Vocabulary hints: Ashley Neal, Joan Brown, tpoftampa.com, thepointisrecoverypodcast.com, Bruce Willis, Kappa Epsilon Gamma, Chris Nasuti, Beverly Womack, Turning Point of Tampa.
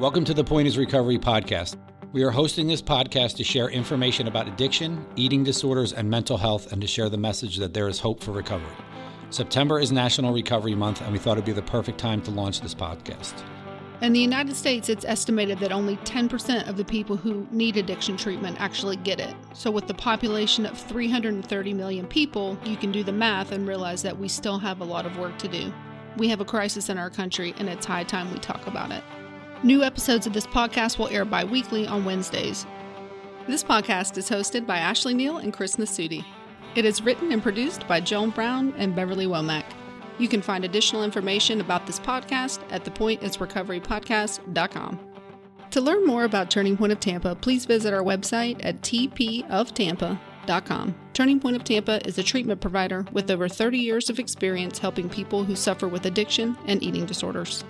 Welcome to The Point is Recovery podcast. We are hosting this podcast to share information about addiction, eating disorders, and mental health, and to share the message that there is hope for recovery. September is National Recovery Month, and we thought it'd be the perfect time to launch this podcast. In the United States, it's estimated that only 10% of the people who need addiction treatment actually get it. So with the population of 330 million people, you can do the math and realize that we still have a lot of work to do. We have a crisis in our country, and it's high time we talk about it. New episodes of this podcast will air bi-weekly on Wednesdays. This podcast is hosted by Ashley Neal and Chris Nasuti. It is written and produced by Joan Brown and Beverly Womack. You can find additional information about this podcast at thepointisrecoverypodcast.com. To learn more about Turning Point of Tampa, please visit our website at tpoftampa.com. Turning Point of Tampa is a treatment provider with over 30 years of experience helping people who suffer with addiction and eating disorders.